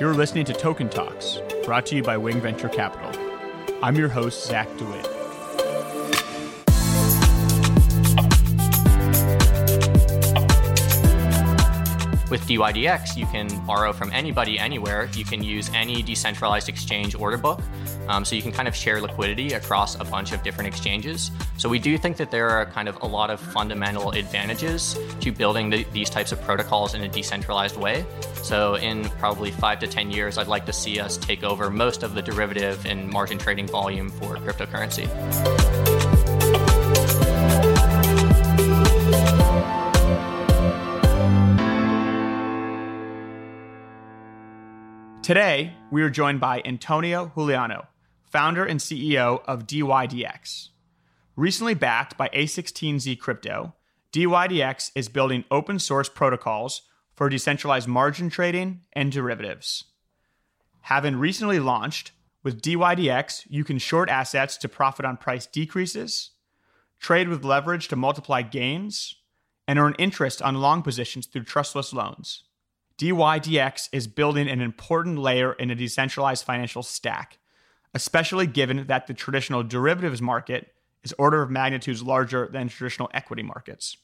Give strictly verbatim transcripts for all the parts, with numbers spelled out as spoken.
You're listening to Token Talks, brought to you by Wing Venture Capital. I'm your host, Zach DeWitt. With dYdX, you can borrow from anybody, anywhere. You can use any decentralized exchange order book. Um, so you can kind of share liquidity across a bunch of different exchanges. So we do think that there are kind of a lot of fundamental advantages to building the, these types of protocols in a decentralized way. So in probably five to ten years, I'd like to see us take over most of the derivative and margin trading volume for cryptocurrency. Today, we are joined by Antonio Juliano, founder and C E O of dYdX. Recently backed by A sixteen Z Crypto, dYdX is building open source protocols for decentralized margin trading and derivatives. Having recently launched, with dYdX, you can short assets to profit on price decreases, trade with leverage to multiply gains, and earn interest on long positions through trustless loans. dYdX is building an important layer in a decentralized financial stack, especially given that the traditional derivatives market is order of magnitudes larger than traditional equity markets.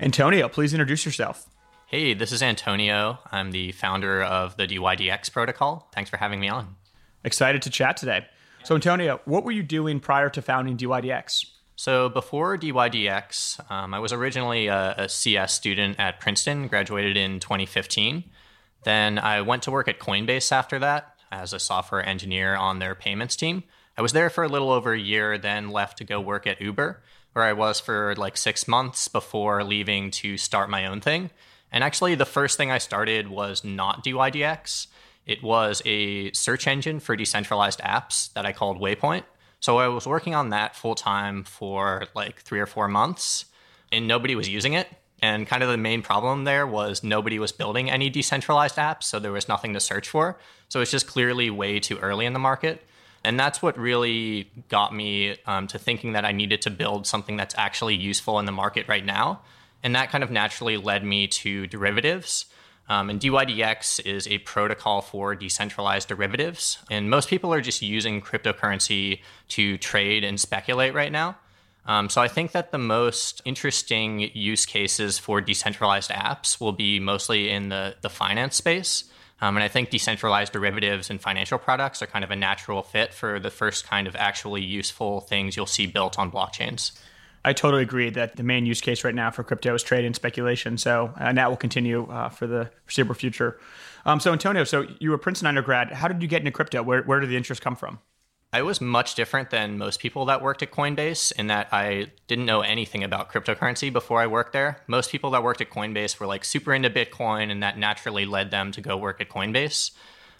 Antonio, please introduce yourself. Hey, this is Antonio. I'm the founder of the dYdX protocol. Thanks for having me on. Excited to chat today. So Antonio, what were you doing prior to founding dYdX? So before dYdX, um, I was originally a, a C S student at Princeton, graduated in twenty fifteen. Then I went to work at Coinbase after that as a software engineer on their payments team. I was there for a little over a year, then left to go work at Uber, where I was for like six months before leaving to start my own thing. And actually, the first thing I started was not dYdX. It was a search engine for decentralized apps that I called Waypoint. So I was working on that full time for like three or four months and nobody was using it. And kind of the main problem there was nobody was building any decentralized apps. So there was nothing to search for. So it's just clearly way too early in the market. And that's what really got me um, to thinking that I needed to build something that's actually useful in the market right now. And that kind of naturally led me to derivatives. Um, and dYdX is a protocol for decentralized derivatives. And most people are just using cryptocurrency to trade and speculate right now. Um, so I think that the most interesting use cases for decentralized apps will be mostly in the, the finance space. Um, and I think decentralized derivatives and financial products are kind of a natural fit for the first kind of actually useful things you'll see built on blockchains. I totally agree that the main use case right now for crypto is trade and speculation. So, and that will continue uh, for the foreseeable future. Um, so, Antonio, so you were a Princeton undergrad. How did you get into crypto? Where, where did the interest come from? I was much different than most people that worked at Coinbase in that I didn't know anything about cryptocurrency before I worked there. Most people that worked at Coinbase were like super into Bitcoin, and that naturally led them to go work at Coinbase.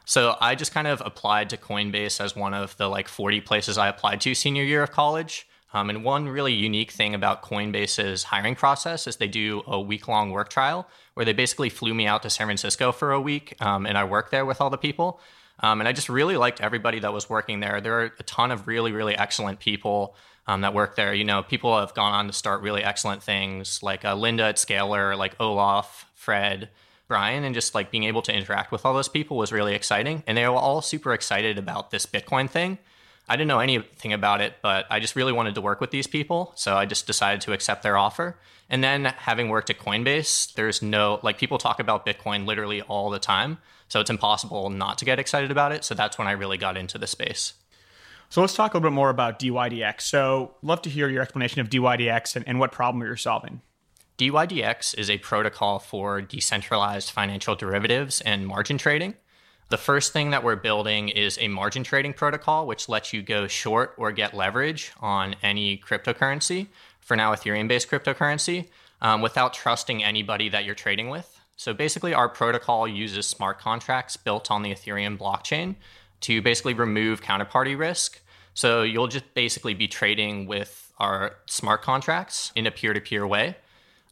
So I just kind of applied to Coinbase as one of the like forty places I applied to senior year of college. Um, and one really unique thing about Coinbase's hiring process is they do a week-long work trial where they basically flew me out to San Francisco for a week, um, and I worked there with all the people. Um, and I just really liked everybody that was working there. There are a ton of really, really excellent people um, that work there. You know, people have gone on to start really excellent things like uh, Linda at Scalar, like Olaf, Fred, Brian, and just like being able to interact with all those people was really exciting. And they were all super excited about this Bitcoin thing. I didn't know anything about it, but I just really wanted to work with these people. So I just decided to accept their offer. And then having worked at Coinbase, there's no, like people talk about Bitcoin literally all the time. So it's impossible not to get excited about it. So that's when I really got into the space. So let's talk a little bit more about dYdX. So love to hear your explanation of dYdX and, and what problem you're solving. dYdX is a protocol for decentralized financial derivatives and margin trading. The first thing that we're building is a margin trading protocol, which lets you go short or get leverage on any cryptocurrency, for now Ethereum-based cryptocurrency, um, without trusting anybody that you're trading with. So basically, our protocol uses smart contracts built on the Ethereum blockchain to basically remove counterparty risk. So you'll just basically be trading with our smart contracts in a peer-to-peer way.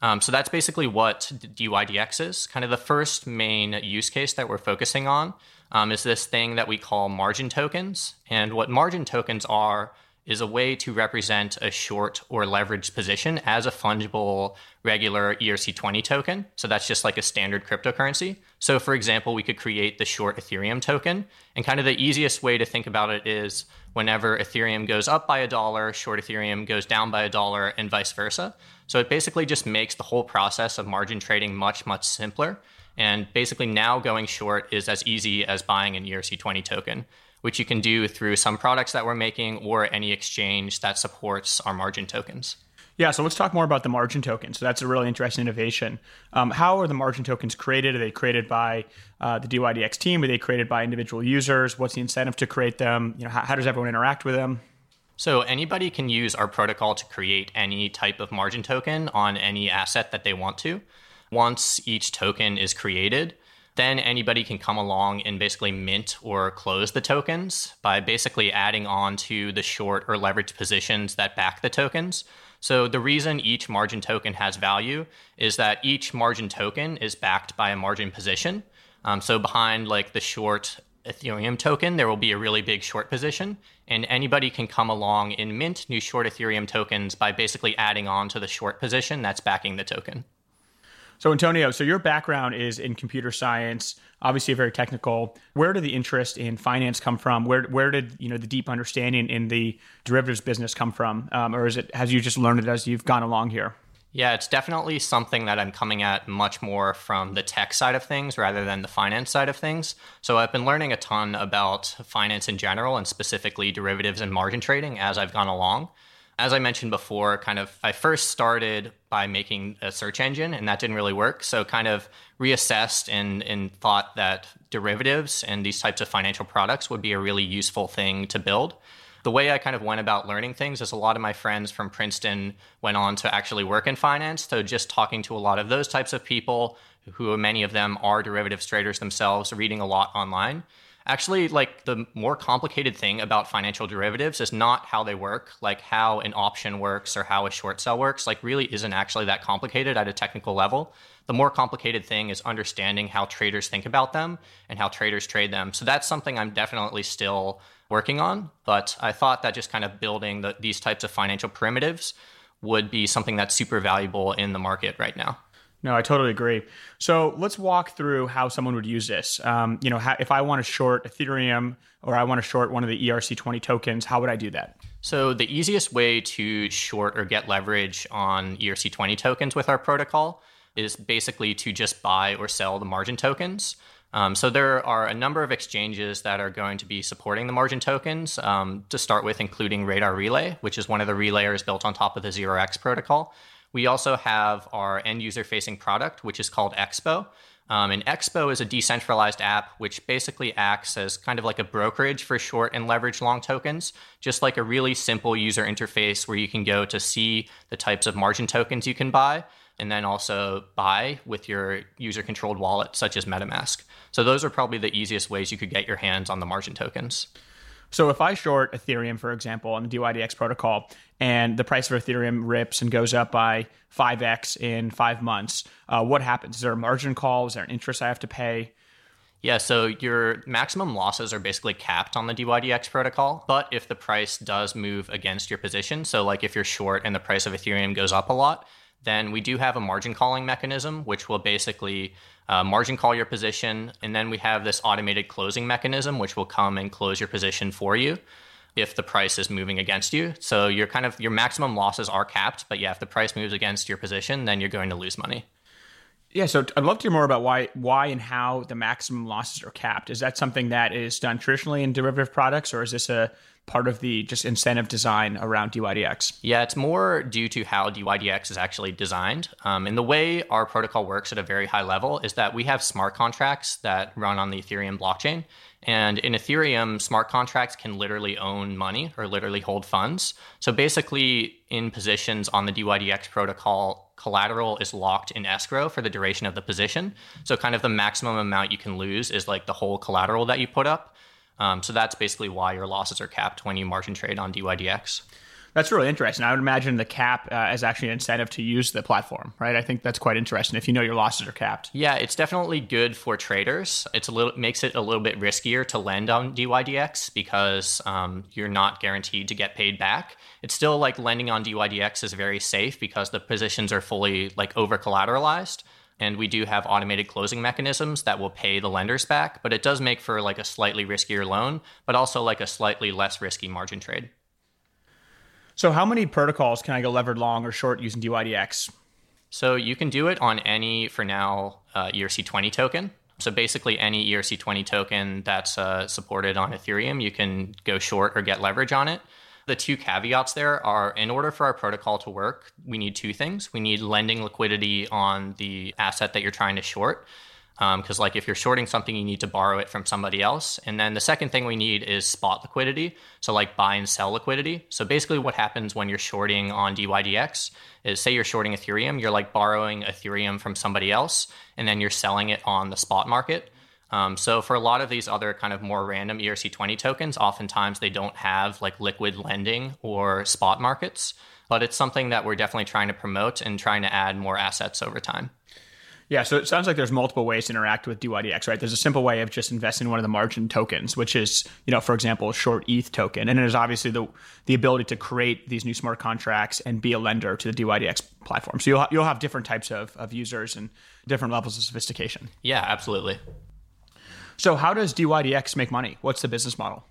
Um, so that's basically what dYdX is. Kind of the first main use case that we're focusing on um, is this thing that we call margin tokens. And what margin tokens are is a way to represent a short or leveraged position as a fungible regular E R C twenty token. So that's just like a standard cryptocurrency. So for example, we could create the short Ethereum token. And kind of the easiest way to think about it is whenever Ethereum goes up by a dollar, short Ethereum goes down by a dollar and vice versa. So it basically just makes the whole process of margin trading much, much simpler. And basically now going short is as easy as buying an E R C twenty token, which you can do through some products that we're making or any exchange that supports our margin tokens. Yeah, so let's talk more about the margin tokens. So that's a really interesting innovation. Um, how are the margin tokens created? Are they created by uh, the dYdX team? Are they created by individual users? What's the incentive to create them? You know, how, how does everyone interact with them? So anybody can use our protocol to create any type of margin token on any asset that they want to. Once each token is created, then anybody can come along and basically mint or close the tokens by basically adding on to the short or leveraged positions that back the tokens. So the reason each margin token has value is that each margin token is backed by a margin position. Um, so behind like the short Ethereum token, there will be a really big short position, and anybody can come along and mint new short Ethereum tokens by basically adding on to the short position that's backing the token. So Antonio, so your background is in computer science, obviously very technical. Where did the interest in finance come from? Where where did you know the deep understanding in the derivatives business come from? Um, or is it have you just learned it as you've gone along here? Yeah, it's definitely something that I'm coming at much more from the tech side of things rather than the finance side of things. So I've been learning a ton about finance in general and specifically derivatives and margin trading as I've gone along. As I mentioned before, kind of I first started by making a search engine and that didn't really work. So kind of reassessed and, and thought that derivatives and these types of financial products would be a really useful thing to build. The way I kind of went about learning things is a lot of my friends from Princeton went on to actually work in finance. So just talking to a lot of those types of people who many of them are derivatives traders themselves, reading a lot online. Actually, like the more complicated thing about financial derivatives is not how they work, like how an option works or how a short sell works, like really isn't actually that complicated at a technical level. The more complicated thing is understanding how traders think about them and how traders trade them. So that's something I'm definitely still working on. But I thought that just kind of building the, these types of financial primitives would be something that's super valuable in the market right now. No, I totally agree. So let's walk through how someone would use this. Um, you know, how, if I want to short Ethereum or I want to short one of the E R C twenty tokens, how would I do that? So the easiest way to short or get leverage on E R C twenty tokens with our protocol is basically to just buy or sell the margin tokens. Um, so there are a number of exchanges that are going to be supporting the margin tokens, um, to start with, including Radar Relay, which is one of the relayers built on top of the zero x protocol. We also have our end user facing product, which is called Expo. Um, and Expo is a decentralized app, which basically acts as kind of like a brokerage for short and leveraged long tokens, just like a really simple user interface where you can go to see the types of margin tokens you can buy, and then also buy with your user controlled wallet, such as MetaMask. So those are probably the easiest ways you could get your hands on the margin tokens. So if I short Ethereum, for example, on the dYdX protocol, and the price of Ethereum rips and goes up by five x in five months, uh, what happens? Is there a margin call? Is there an interest I have to pay? Yeah, so your maximum losses are basically capped on the dYdX protocol. But if the price does move against your position, so like if you're short and the price of Ethereum goes up a lot, then we do have a margin calling mechanism, which will basically uh, margin call your position. And then we have this automated closing mechanism, which will come and close your position for you if the price is moving against you. So your kind of your maximum losses are capped. But yeah, if the price moves against your position, then you're going to lose money. Yeah, so I'd love to hear more about why why and how the maximum losses are capped. Is that something that is done traditionally in derivative products, or is this a part of the just incentive design around dYdX? Yeah, it's more due to how dYdX is actually designed. Um, and the way our protocol works at a very high level is that we have smart contracts that run on the Ethereum blockchain. And in Ethereum, smart contracts can literally own money or literally hold funds. So basically, in positions on the dYdX protocol, collateral is locked in escrow for the duration of the position. So kind of the maximum amount you can lose is like the whole collateral that you put up. Um, so that's basically why your losses are capped when you margin trade on dYdX. That's really interesting. I would imagine the cap uh, as actually an incentive to use the platform, right? I think that's quite interesting if you know your losses are capped. Yeah, it's definitely good for traders. It's a little makes it a little bit riskier to lend on dYdX because um, you're not guaranteed to get paid back. It's still like lending on dYdX is very safe because the positions are fully like over collateralized. And we do have automated closing mechanisms that will pay the lenders back, but it does make for like a slightly riskier loan, but also like a slightly less risky margin trade. So how many protocols can I go levered long or short using dYdX? So you can do it on any, for now, uh, E R C twenty token. So basically any E R C twenty token that's uh, supported on Ethereum, you can go short or get leverage on it. The two caveats there are, in order for our protocol to work, we need two things. We need lending liquidity on the asset that you're trying to short. Because um, like if you're shorting something, you need to borrow it from somebody else. And then the second thing we need is spot liquidity. So like buy and sell liquidity. So basically what happens when you're shorting on dYdX is, say you're shorting Ethereum, you're like borrowing Ethereum from somebody else, and then you're selling it on the spot market. Um, so for a lot of these other kind of more random E R C twenty tokens, oftentimes they don't have like liquid lending or spot markets. But it's something that we're definitely trying to promote and trying to add more assets over time. Yeah, so it sounds like there's multiple ways to interact with dYdX, right? There's a simple way of just investing in one of the margin tokens, which is, you know, for example, a short E T H token. And there's obviously the the ability to create these new smart contracts and be a lender to the dYdX platform. So you'll, you'll have different types of, of users and different levels of sophistication. Yeah, absolutely. So how does dYdX make money? What's the business model?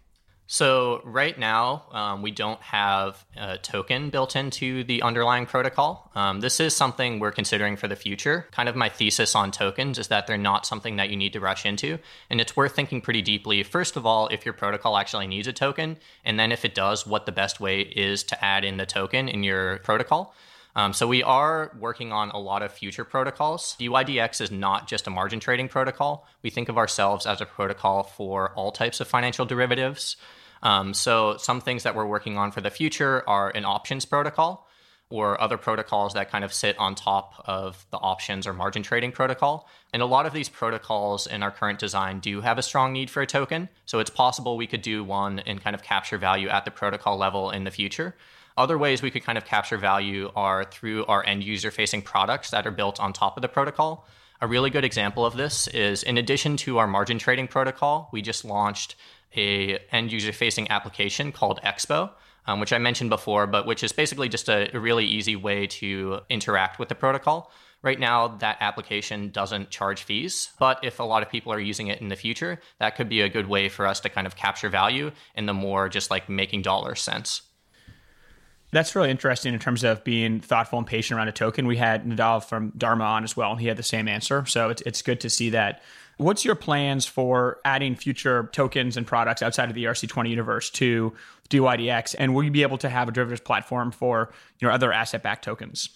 So right now, um, we don't have a token built into the underlying protocol. Um, this is something we're considering for the future. Kind of my thesis on tokens is that they're not something that you need to rush into. And it's worth thinking pretty deeply, first of all, if your protocol actually needs a token, and then if it does, what the best way is to add in the token in your protocol. Um, so we are working on a lot of future protocols. dYdX is not just a margin trading protocol. We think of ourselves as a protocol for all types of financial derivatives. Um, so some things that we're working on for the future are an options protocol or other protocols that kind of sit on top of the options or margin trading protocol. And a lot of these protocols in our current design do have a strong need for a token. So it's possible we could do one and kind of capture value at the protocol level in the future. Other ways we could kind of capture value are through our end user facing products that are built on top of the protocol. A really good example of this is, in addition to our margin trading protocol, we just launched a end user facing application called Expo, um, which I mentioned before, but which is basically just a, a really easy way to interact with the protocol. Right now, that application doesn't charge fees, but if a lot of people are using it in the future, that could be a good way for us to kind of capture value in the more just like making dollar sense. That's really interesting in terms of being thoughtful and patient around a token. We had Nadal from Dharma on as well, and he had the same answer. So it's it's good to see that. What's your plans for adding future tokens and products outside of the E R C twenty universe to dYdX? And will you be able to have a derivatives platform for, you know, other asset-backed tokens?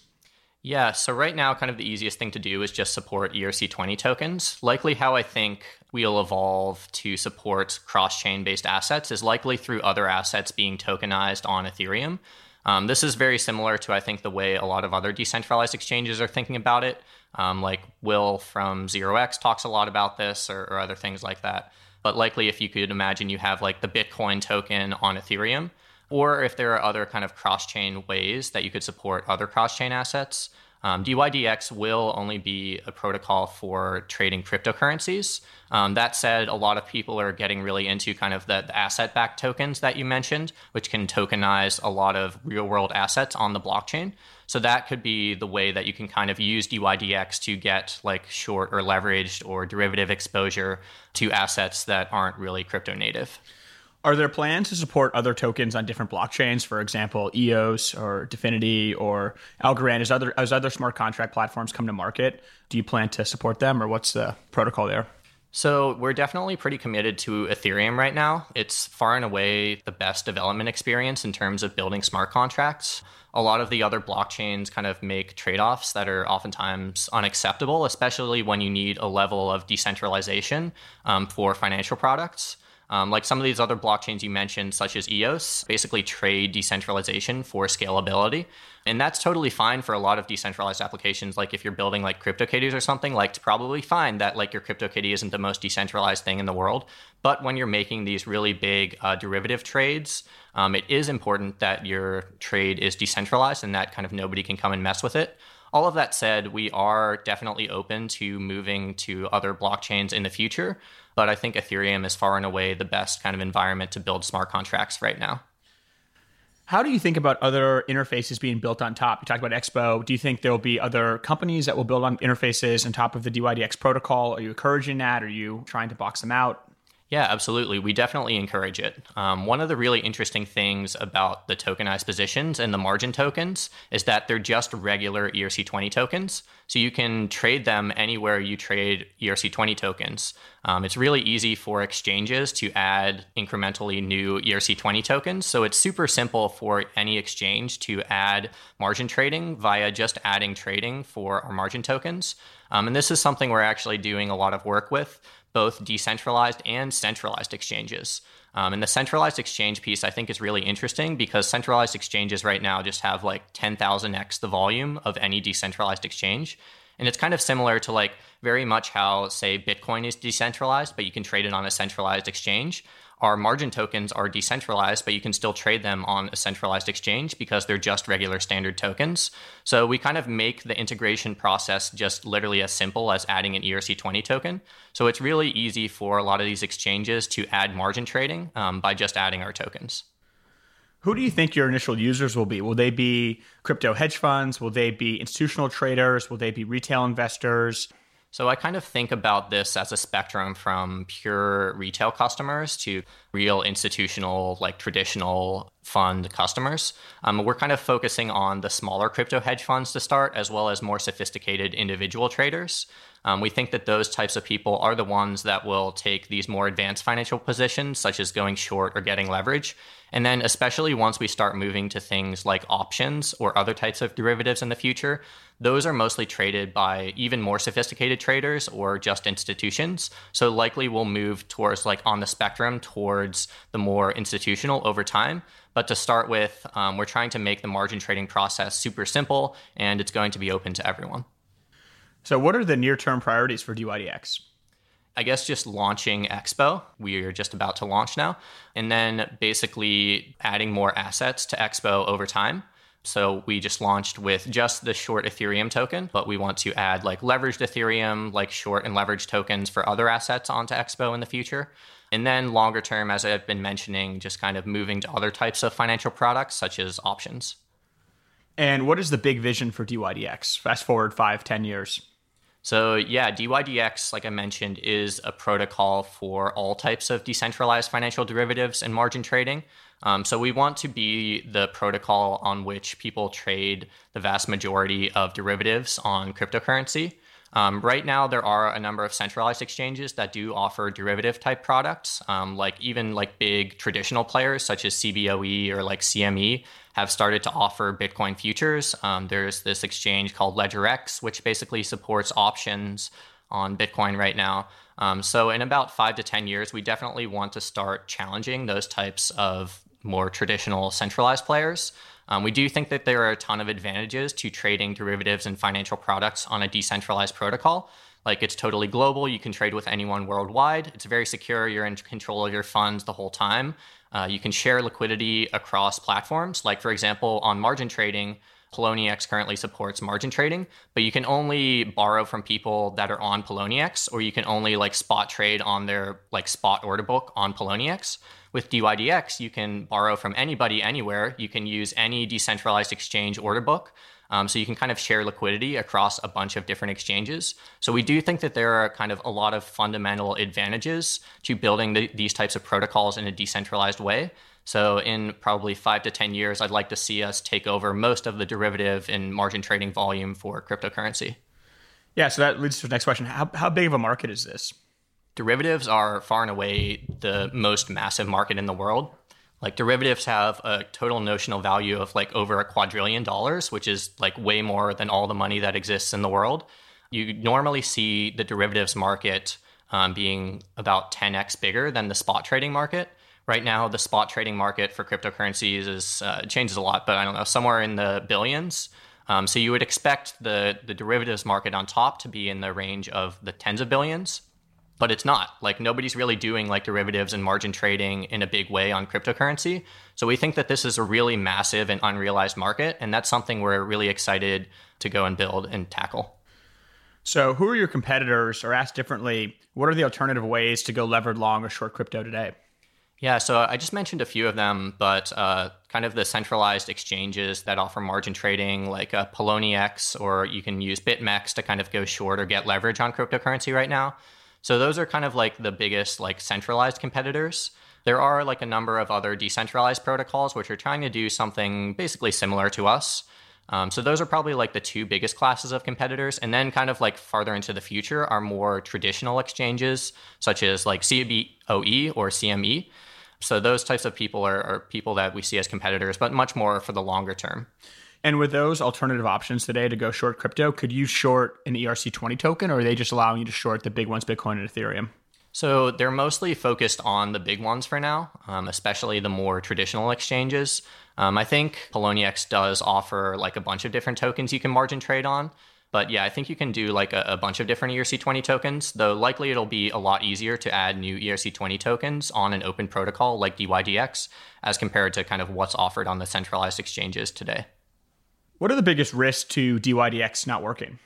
Yeah, so right now, kind of the easiest thing to do is just support E R C twenty tokens. Likely how I think we'll evolve to support cross-chain-based assets is likely through other assets being tokenized on Ethereum. Um, this is very similar to, I think, the way a lot of other decentralized exchanges are thinking about it. Um, like Will from zero x talks a lot about this, or, or other things like that. But likely, if you could imagine, you have like the Bitcoin token on Ethereum, or if there are other kind of cross-chain ways that you could support other cross-chain assets. Um, dYdX will only be a protocol for trading cryptocurrencies. Um, that said, a lot of people are getting really into kind of the, the asset-backed tokens that you mentioned, which can tokenize a lot of real-world assets on the blockchain. So that could be the way that you can kind of use dYdX to get like short or leveraged or derivative exposure to assets that aren't really crypto-native. Are there plans to support other tokens on different blockchains, for example, E O S or DFINITY or Algorand? As other as other smart contract platforms come to market, do you plan to support them, or what's the protocol there? So we're definitely pretty committed to Ethereum right now. It's far and away the best development experience in terms of building smart contracts. A lot of the other blockchains kind of make trade-offs that are oftentimes unacceptable, especially when you need a level of decentralization um, for financial products. Um, like some of these other blockchains you mentioned, such as E O S, basically trade decentralization for scalability. And that's totally fine for a lot of decentralized applications. Like if you're building like CryptoKitties or something, like it's probably fine that like your CryptoKitty isn't the most decentralized thing in the world. But when you're making these really big uh, derivative trades, um, it is important that your trade is decentralized and that kind of nobody can come and mess with it. All of that said, we are definitely open to moving to other blockchains in the future. But I think Ethereum is far and away the best kind of environment to build smart contracts right now. How do you think about other interfaces being built on top? You talked about Expo. Do you think there will be other companies that will build on interfaces on top of the dYdX protocol? Are you encouraging that? Are you trying to box them out? Yeah, absolutely. We definitely encourage it. Um, one of the really interesting things about the tokenized positions and the margin tokens is that they're just regular E R C twenty tokens. So you can trade them anywhere you trade E R C twenty tokens. Um, it's really easy for exchanges to add incrementally new E R C twenty tokens. So it's super simple for any exchange to add margin trading via just adding trading for our margin tokens. Um, and this is something we're actually doing a lot of work with, both decentralized and centralized exchanges. Um, and the centralized exchange piece, I think, is really interesting because centralized exchanges right now just have like ten thousand x the volume of any decentralized exchange. And it's kind of similar to like very much how, say, Bitcoin is decentralized, but you can trade it on a centralized exchange. Our margin tokens are decentralized, but you can still trade them on a centralized exchange because they're just regular standard tokens. So we kind of make the integration process just literally as simple as adding an E R C twenty token. So it's really easy for a lot of these exchanges to add margin trading um, by just adding our tokens. Who do you think your initial users will be? Will they be crypto hedge funds? Will they be institutional traders? Will they be retail investors? So I kind of think about this as a spectrum from pure retail customers to real institutional, like traditional fund customers. Um, we're kind of focusing on the smaller crypto hedge funds to start, as well as more sophisticated individual traders. Um, we think that those types of people are the ones that will take these more advanced financial positions, such as going short or getting leverage. And then especially once we start moving to things like options or other types of derivatives in the future, those are mostly traded by even more sophisticated traders or just institutions. So likely we'll move towards like on the spectrum towards the more institutional over time. But to start with, um, we're trying to make the margin trading process super simple and it's going to be open to everyone. So what are the near-term priorities for dYdX? I guess just launching Expo. We are just about to launch now. And then basically adding more assets to Expo over time. So we just launched with just the short Ethereum token, but we want to add like leveraged Ethereum, like short and leveraged tokens for other assets onto Expo in the future. And then longer term, as I've been mentioning, just kind of moving to other types of financial products such as options. And what is the big vision for dYdX? Fast forward five, ten years. So yeah, dYdX, like I mentioned, is a protocol for all types of decentralized financial derivatives and margin trading. Um, so we want to be the protocol on which people trade the vast majority of derivatives on cryptocurrency. Um, right now, there are a number of centralized exchanges that do offer derivative type products, um, like even like big traditional players such as C B O E or like C M E have started to offer Bitcoin futures. Um, there's this exchange called LedgerX, which basically supports options on Bitcoin right now. Um, so in about five to ten years, we definitely want to start challenging those types of more traditional centralized players. Um, we do think that there are a ton of advantages to trading derivatives and financial products on a decentralized protocol. Like it's totally global. You can trade with anyone worldwide. It's very secure. You're in control of your funds the whole time. Uh, you can share liquidity across platforms. Like, for example, on margin trading, Poloniex currently supports margin trading, but you can only borrow from people that are on Poloniex, or you can only like spot trade on their like spot order book on Poloniex. With dYdX, you can borrow from anybody anywhere. You can use any decentralized exchange order book. Um, so you can kind of share liquidity across a bunch of different exchanges. So we do think that there are kind of a lot of fundamental advantages to building the, these types of protocols in a decentralized way. So in probably five to ten years, I'd like to see us take over most of the derivative and margin trading volume for cryptocurrency. Yeah, so that leads to the next question. How, how big of a market is this? Derivatives are far and away the most massive market in the world. Like derivatives have a total notional value of like over a quadrillion dollars, which is like way more than all the money that exists in the world. You normally see the derivatives market um, being about ten x bigger than the spot trading market. Right now, the spot trading market for cryptocurrencies is uh, changes a lot, but I don't know, somewhere in the billions. Um, so you would expect the, the derivatives market on top to be in the range of the tens of billions, but it's not. Like, nobody's really doing like derivatives and margin trading in a big way on cryptocurrency. So we think that this is a really massive and unrealized market, and that's something we're really excited to go and build and tackle. So who are your competitors, or asked differently, what are the alternative ways to go levered long or short crypto today? Yeah, so I just mentioned a few of them, but uh, kind of the centralized exchanges that offer margin trading, like uh, Poloniex, or you can use BitMEX to kind of go short or get leverage on cryptocurrency right now. So those are kind of like the biggest like centralized competitors. There are like a number of other decentralized protocols which are trying to do something basically similar to us. Um, so those are probably like the two biggest classes of competitors. And then kind of like farther into the future are more traditional exchanges, such as like C B O E or C M E. So those types of people are, are people that we see as competitors, but much more for the longer term. And with those alternative options today to go short crypto, could you short an E R C twenty token, or are they just allowing you to short the big ones, Bitcoin and Ethereum? So they're mostly focused on the big ones for now, um, especially the more traditional exchanges. Um, I think Poloniex does offer like a bunch of different tokens you can margin trade on. But yeah, I think you can do like a, a bunch of different E R C twenty tokens, though likely it'll be a lot easier to add new E R C twenty tokens on an open protocol like dYdX as compared to kind of what's offered on the centralized exchanges today. What are the biggest risks to dYdX not working?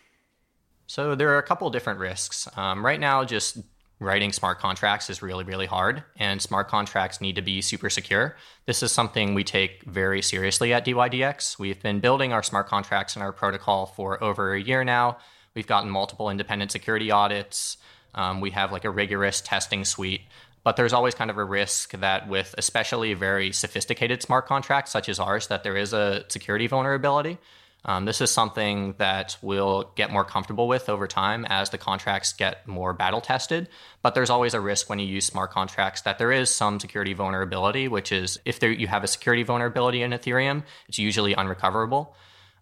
So there are a couple of different risks. Um, right now, just writing smart contracts is really, really hard, and smart contracts need to be super secure. This is something we take very seriously at dYdX. We've been building our smart contracts and our protocol for over a year now. We've gotten multiple independent security audits. Um, we have like a rigorous testing suite, but there's always kind of a risk that with especially very sophisticated smart contracts such as ours, that there is a security vulnerability. Um, this is something that we'll get more comfortable with over time as the contracts get more battle tested. But there's always a risk when you use smart contracts that there is some security vulnerability, which is if there, you have a security vulnerability in Ethereum, it's usually unrecoverable.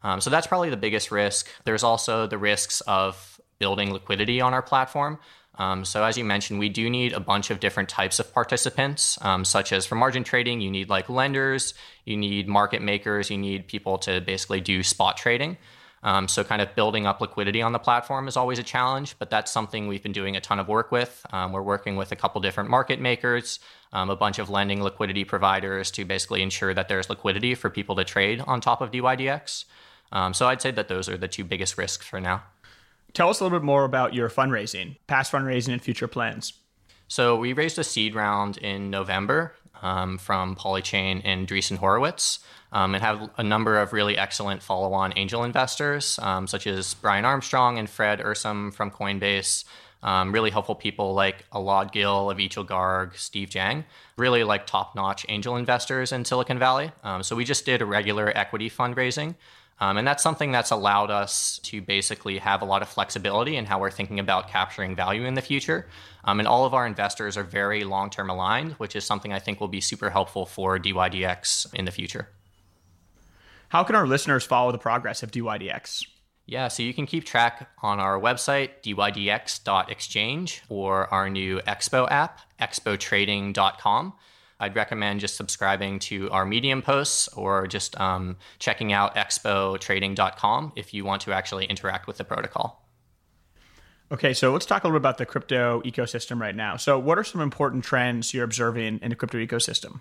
Um, so that's probably the biggest risk. There's also the risks of building liquidity on our platform. Um, so as you mentioned, we do need a bunch of different types of participants, um, such as for margin trading, you need like lenders, you need market makers, you need people to basically do spot trading. Um, so kind of building up liquidity on the platform is always a challenge, but that's something we've been doing a ton of work with. Um, we're working with a couple different market makers, um, a bunch of lending liquidity providers to basically ensure that there's liquidity for people to trade on top of dYdX. Um, so I'd say that those are the two biggest risks for now. Tell us a little bit more about your fundraising, past fundraising and future plans. So we raised a seed round in November um, from Polychain and Driesen Horowitz um, and have a number of really excellent follow-on angel investors, um, such as Brian Armstrong and Fred Ursum from Coinbase, um, really helpful people like Alad Gill, Avichel Garg, Steve Jang, really like top-notch angel investors in Silicon Valley. Um, so we just did a regular equity fundraising. Um, and that's something that's allowed us to basically have a lot of flexibility in how we're thinking about capturing value in the future. Um, and all of our investors are very long-term aligned, which is something I think will be super helpful for dYdX in the future. How can our listeners follow the progress of dYdX? Yeah, so you can keep track on our website, d y d x dot exchange, or our new Expo app, expo trading dot com. I'd recommend just subscribing to our Medium posts or just um, checking out expo trading dot com if you want to actually interact with the protocol. Okay, so let's talk a little bit about the crypto ecosystem right now. So what are some important trends you're observing in the crypto ecosystem?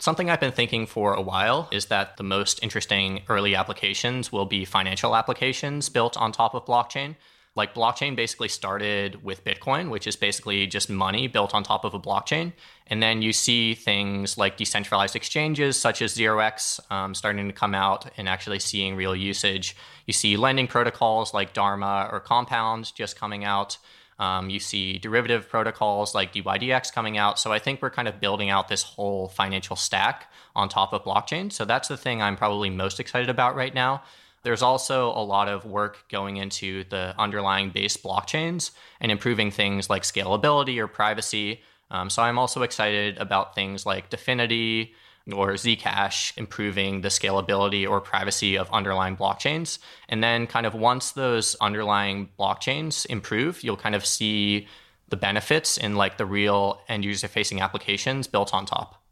Something I've been thinking for a while is that the most interesting early applications will be financial applications built on top of blockchain. Like blockchain basically started with Bitcoin, which is basically just money built on top of a blockchain. And then you see things like decentralized exchanges such as zero x um, starting to come out and actually seeing real usage. You see lending protocols like Dharma or Compound just coming out. Um, you see derivative protocols like dYdX coming out. So I think we're kind of building out this whole financial stack on top of blockchain. So that's the thing I'm probably most excited about right now. There's also a lot of work going into the underlying base blockchains and improving things like scalability or privacy. Um, so I'm also excited about things like DFINITY or Zcash improving the scalability or privacy of underlying blockchains. And then kind of once those underlying blockchains improve, you'll kind of see the benefits in like the real end user facing applications built on top.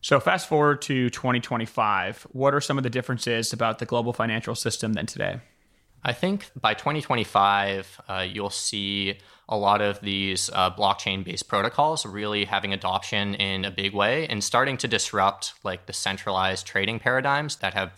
So fast forward to twenty twenty-five, what are some of the differences about the global financial system than today? I think by twenty twenty-five, uh, you'll see a lot of these uh, blockchain-based protocols really having adoption in a big way and starting to disrupt like the centralized trading paradigms that have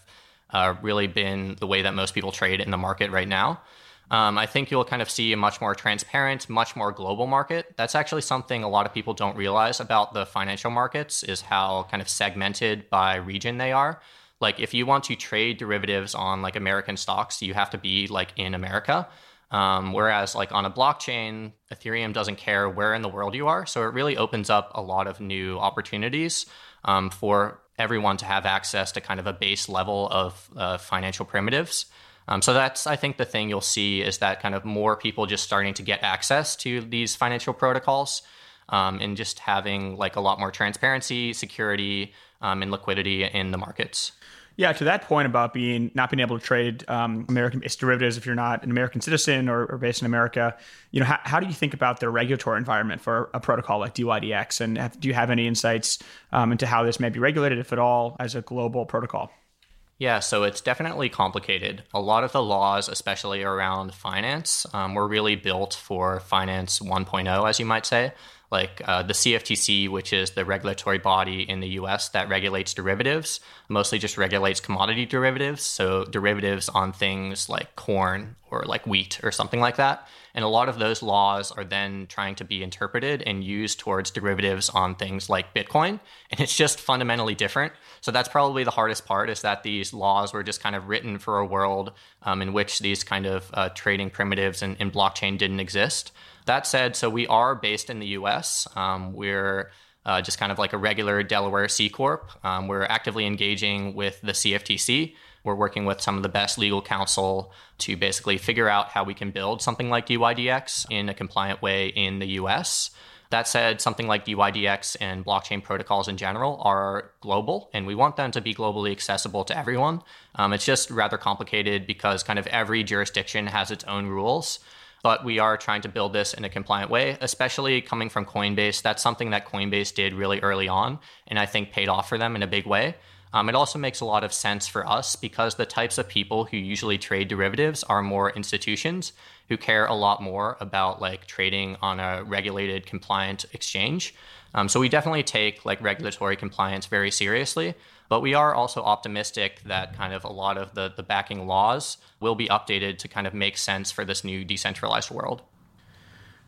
uh, really been the way that most people trade in the market right now. Um, I think you'll kind of see a much more transparent, much more global market. That's actually something a lot of people don't realize about the financial markets is how kind of segmented by region they are. Like if you want to trade derivatives on like American stocks, you have to be like in America. Um, whereas like on a blockchain, Ethereum doesn't care where in the world you are. So it really opens up a lot of new opportunities um, for everyone to have access to kind of a base level of uh, financial primitives. Um, so that's, I think, the thing you'll see is that kind of more people just starting to get access to these financial protocols um, and just having like a lot more transparency, security, um, and liquidity in the markets. Yeah, to that point about being not being able to trade um, American-based derivatives if you're not an American citizen or, or based in America, you know, how, how do you think about the regulatory environment for a protocol like dYdX? And have, do you have any insights um, into how this may be regulated, if at all, as a global protocol? Yeah, so it's definitely complicated. A lot of the laws, especially around finance, um, were really built for finance one point oh, as you might say. Like uh, the C F T C, which is the regulatory body in the U S that regulates derivatives, mostly just regulates commodity derivatives. So derivatives on things like corn or like wheat or something like that. And a lot of those laws are then trying to be interpreted and used towards derivatives on things like Bitcoin. And it's just fundamentally different. So that's probably the hardest part is that these laws were just kind of written for a world um, in which these kind of uh, trading primitives and, and blockchain didn't exist. That said, so we are based in the U S. Um, we're uh, just kind of like a regular Delaware C Corp. Um, we're actively engaging with the C F T C. We're working with some of the best legal counsel to basically figure out how we can build something like dYdX in a compliant way in the U S. That said, something like dYdX and blockchain protocols in general are global, and we want them to be globally accessible to everyone. Um, it's just rather complicated because kind of every jurisdiction has its own rules. But we are trying to build this in a compliant way, especially coming from Coinbase. That's something that Coinbase did really early on, and I think paid off for them in a big way. Um, it also makes a lot of sense for us because the types of people who usually trade derivatives are more institutions who care a lot more about like trading on a regulated, compliant exchange. Um, so we definitely take like regulatory compliance very seriously. But we are also optimistic that kind of a lot of the, the backing laws will be updated to kind of make sense for this new decentralized world.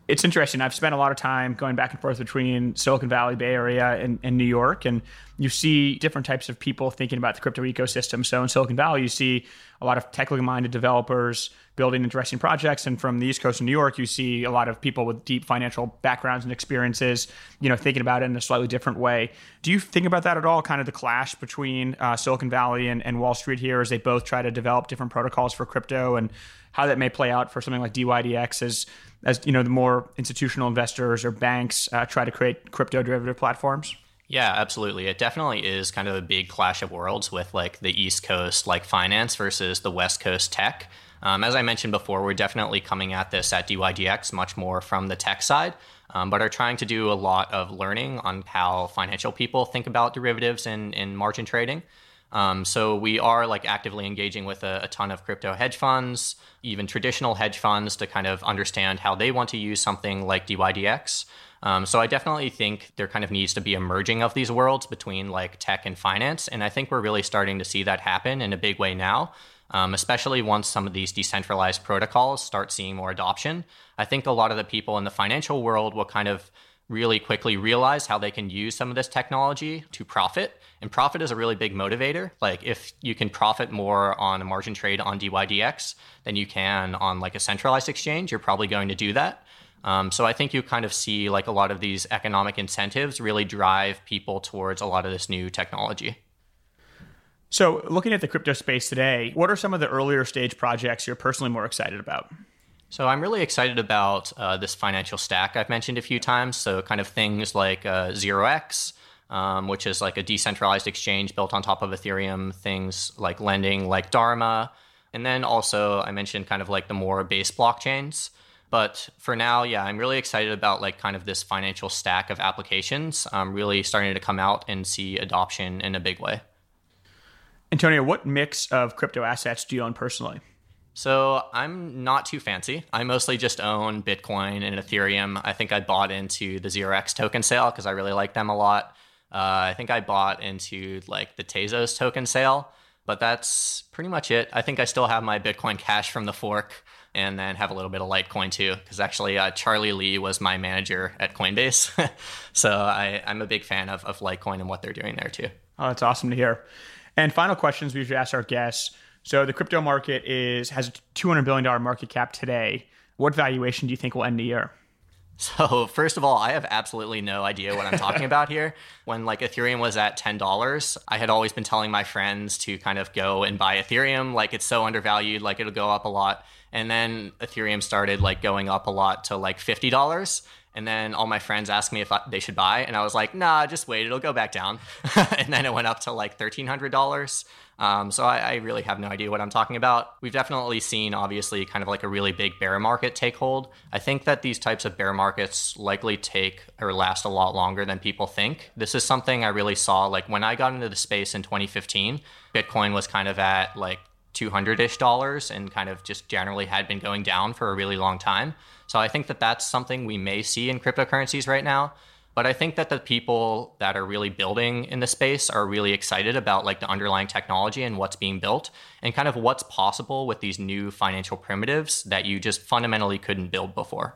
It's interesting. I've spent a lot of time going back and forth between Silicon Valley, Bay Area, and, and New York. And you see different types of people thinking about the crypto ecosystem. So in Silicon Valley, you see a lot of technically minded developers building interesting projects. And from the East Coast of New York, you see a lot of people with deep financial backgrounds and experiences, you know, thinking about it in a slightly different way. Do you think about that at all? Kind of the clash between uh, Silicon Valley and, and Wall Street here as they both try to develop different protocols for crypto and how that may play out for something like dYdX as, as you know, the more institutional investors or banks uh, try to create crypto derivative platforms? Yeah, absolutely. It definitely is kind of a big clash of worlds with like the East Coast, like finance versus the West Coast tech. Um, as I mentioned before, we're definitely coming at this at dYdX much more from the tech side, um, but are trying to do a lot of learning on how financial people think about derivatives and, and margin trading. Um, so we are like actively engaging with a, a ton of crypto hedge funds, even traditional hedge funds to kind of understand how they want to use something like dYdX. Um, so I definitely think there kind of needs to be a merging of these worlds between like tech and finance. And I think we're really starting to see that happen in a big way now. Um, especially once some of these decentralized protocols start seeing more adoption. I think a lot of the people in the financial world will kind of really quickly realize how they can use some of this technology to profit. And profit is a really big motivator. Like if you can profit more on a margin trade on dYdX than you can on like a centralized exchange, you're probably going to do that. Um, so I think you kind of see like a lot of these economic incentives really drive people towards a lot of this new technology. So looking at the crypto space today, what are some of the earlier stage projects you're personally more excited about? So I'm really excited about uh, this financial stack I've mentioned a few times. So kind of things like uh, zero x, um, which is like a decentralized exchange built on top of Ethereum, things like lending like Dharma. And then also I mentioned kind of like the more base blockchains. But for now, yeah, I'm really excited about like kind of this financial stack of applications um, really starting to come out and see adoption in a big way. Antonio, what mix of crypto assets do you own personally? So I'm not too fancy. I mostly just own Bitcoin and Ethereum. I think I bought into the zero x token sale because I really like them a lot. Uh, I think I bought into like the Tezos token sale, but that's pretty much it. I think I still have my Bitcoin Cash from the fork and then have a little bit of Litecoin too, because actually uh, Charlie Lee was my manager at Coinbase. So I, I'm a big fan of, of Litecoin and what they're doing there too. Oh, that's awesome to hear. And final questions we should ask our guests. So the crypto market is has a two hundred billion dollars market cap today. What valuation do you think will end the year? So first of all, I have absolutely no idea what I'm talking about here. When like Ethereum was at ten dollars, I had always been telling my friends to kind of go and buy Ethereum. Like it's so undervalued, like it'll go up a lot. And then Ethereum started like going up a lot to like fifty dollars. And then all my friends asked me if I, they should buy. And I was like, nah, just wait, it'll go back down. And then it went up to like thirteen hundred dollars. Um, so I, I really have no idea what I'm talking about. We've definitely seen, obviously, kind of like a really big bear market take hold. I think that these types of bear markets likely take or last a lot longer than people think. This is something I really saw. Like when I got into the space in twenty fifteen, Bitcoin was kind of at like two hundred-ish dollars and kind of just generally had been going down for a really long time. So I think that that's something we may see in cryptocurrencies right now. But I think that the people that are really building in the space are really excited about like the underlying technology and what's being built and kind of what's possible with these new financial primitives that you just fundamentally couldn't build before.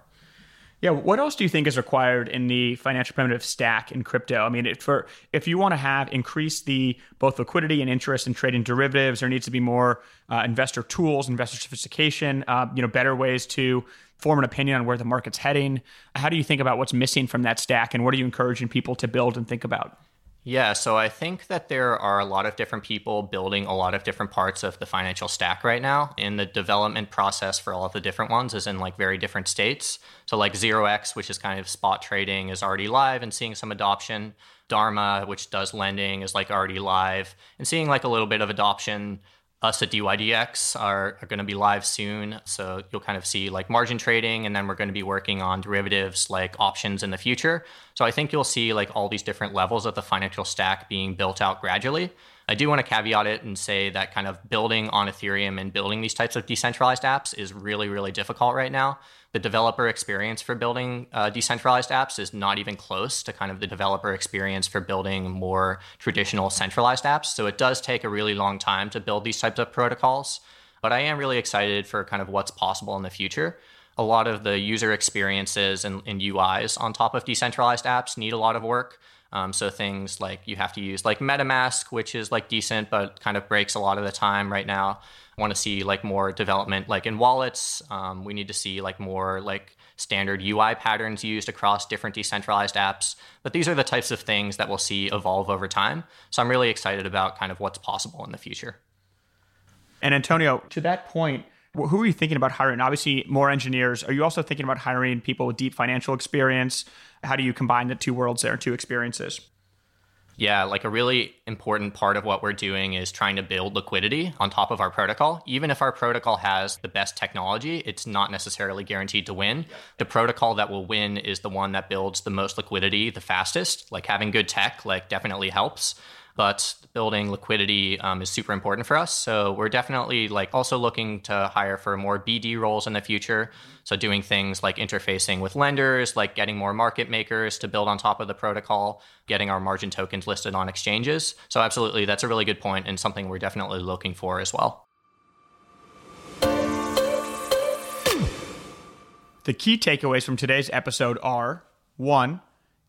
Yeah. What else do you think is required in the financial primitive stack in crypto? I mean, if, for, if you want to have increase the both liquidity and interest in trading derivatives, there needs to be more uh, investor tools, investor sophistication, uh, you know, better ways to form an opinion on where the market's heading. How do you think about what's missing from that stack and what are you encouraging people to build and think about? Yeah, so I think that there are a lot of different people building a lot of different parts of the financial stack right now. And the development process for all of the different ones is in like very different states. So like zero x, which is kind of spot trading, is already live and seeing some adoption. Dharma, which does lending, is like already live and seeing like a little bit of adoption. Us at dYdX are, are going to be live soon. So you'll kind of see like margin trading, and then we're going to be working on derivatives like options in the future. So I think you'll see like all these different levels of the financial stack being built out gradually. I do want to caveat it and say that kind of building on Ethereum and building these types of decentralized apps is really, really difficult right now. The developer experience for building uh, decentralized apps is not even close to kind of the developer experience for building more traditional centralized apps. So it does take a really long time to build these types of protocols. But I am really excited for kind of what's possible in the future. A lot of the user experiences and, and U Is on top of decentralized apps need a lot of work. Um, so things like you have to use like MetaMask, which is like decent, but kind of breaks a lot of the time right now. I want to see like more development like in wallets. Um, we need to see like more like standard U I patterns used across different decentralized apps. But these are the types of things that we'll see evolve over time. So I'm really excited about kind of what's possible in the future. And Antonio, to that point, who are you thinking about hiring? Obviously, more engineers. Are you also thinking about hiring people with deep financial experience? How do you combine the two worlds there, two experiences? Yeah, like a really important part of what we're doing is trying to build liquidity on top of our protocol. Even if our protocol has the best technology, it's not necessarily guaranteed to win. The protocol that will win is the one that builds the most liquidity the fastest. Like having good tech like definitely helps. But building liquidity um, is super important for us. So we're definitely like also looking to hire for more B D roles in the future. So doing things like interfacing with lenders, like getting more market makers to build on top of the protocol, getting our margin tokens listed on exchanges. So absolutely, that's a really good point and something we're definitely looking for as well. The key takeaways from today's episode are, one,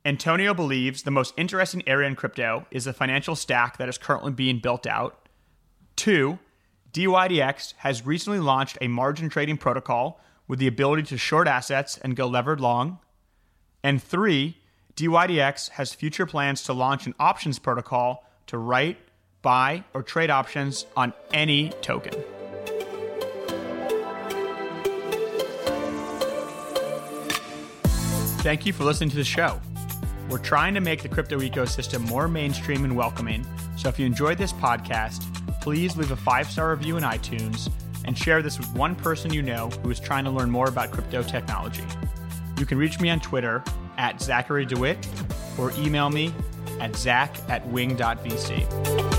Antonio believes the most interesting area in crypto is the financial stack that is currently being built out. Two, dYdX has recently launched a margin trading protocol with the ability to short assets and go levered long. And three, dYdX has future plans to launch an options protocol to write, buy, or trade options on any token. Thank you for listening to the show. We're trying to make the crypto ecosystem more mainstream and welcoming. So if you enjoyed this podcast, please leave a five-star review in iTunes, and share this with one person you know who is trying to learn more about crypto technology. You can reach me on Twitter at Zachary DeWitt or email me at zach at wing dot v c.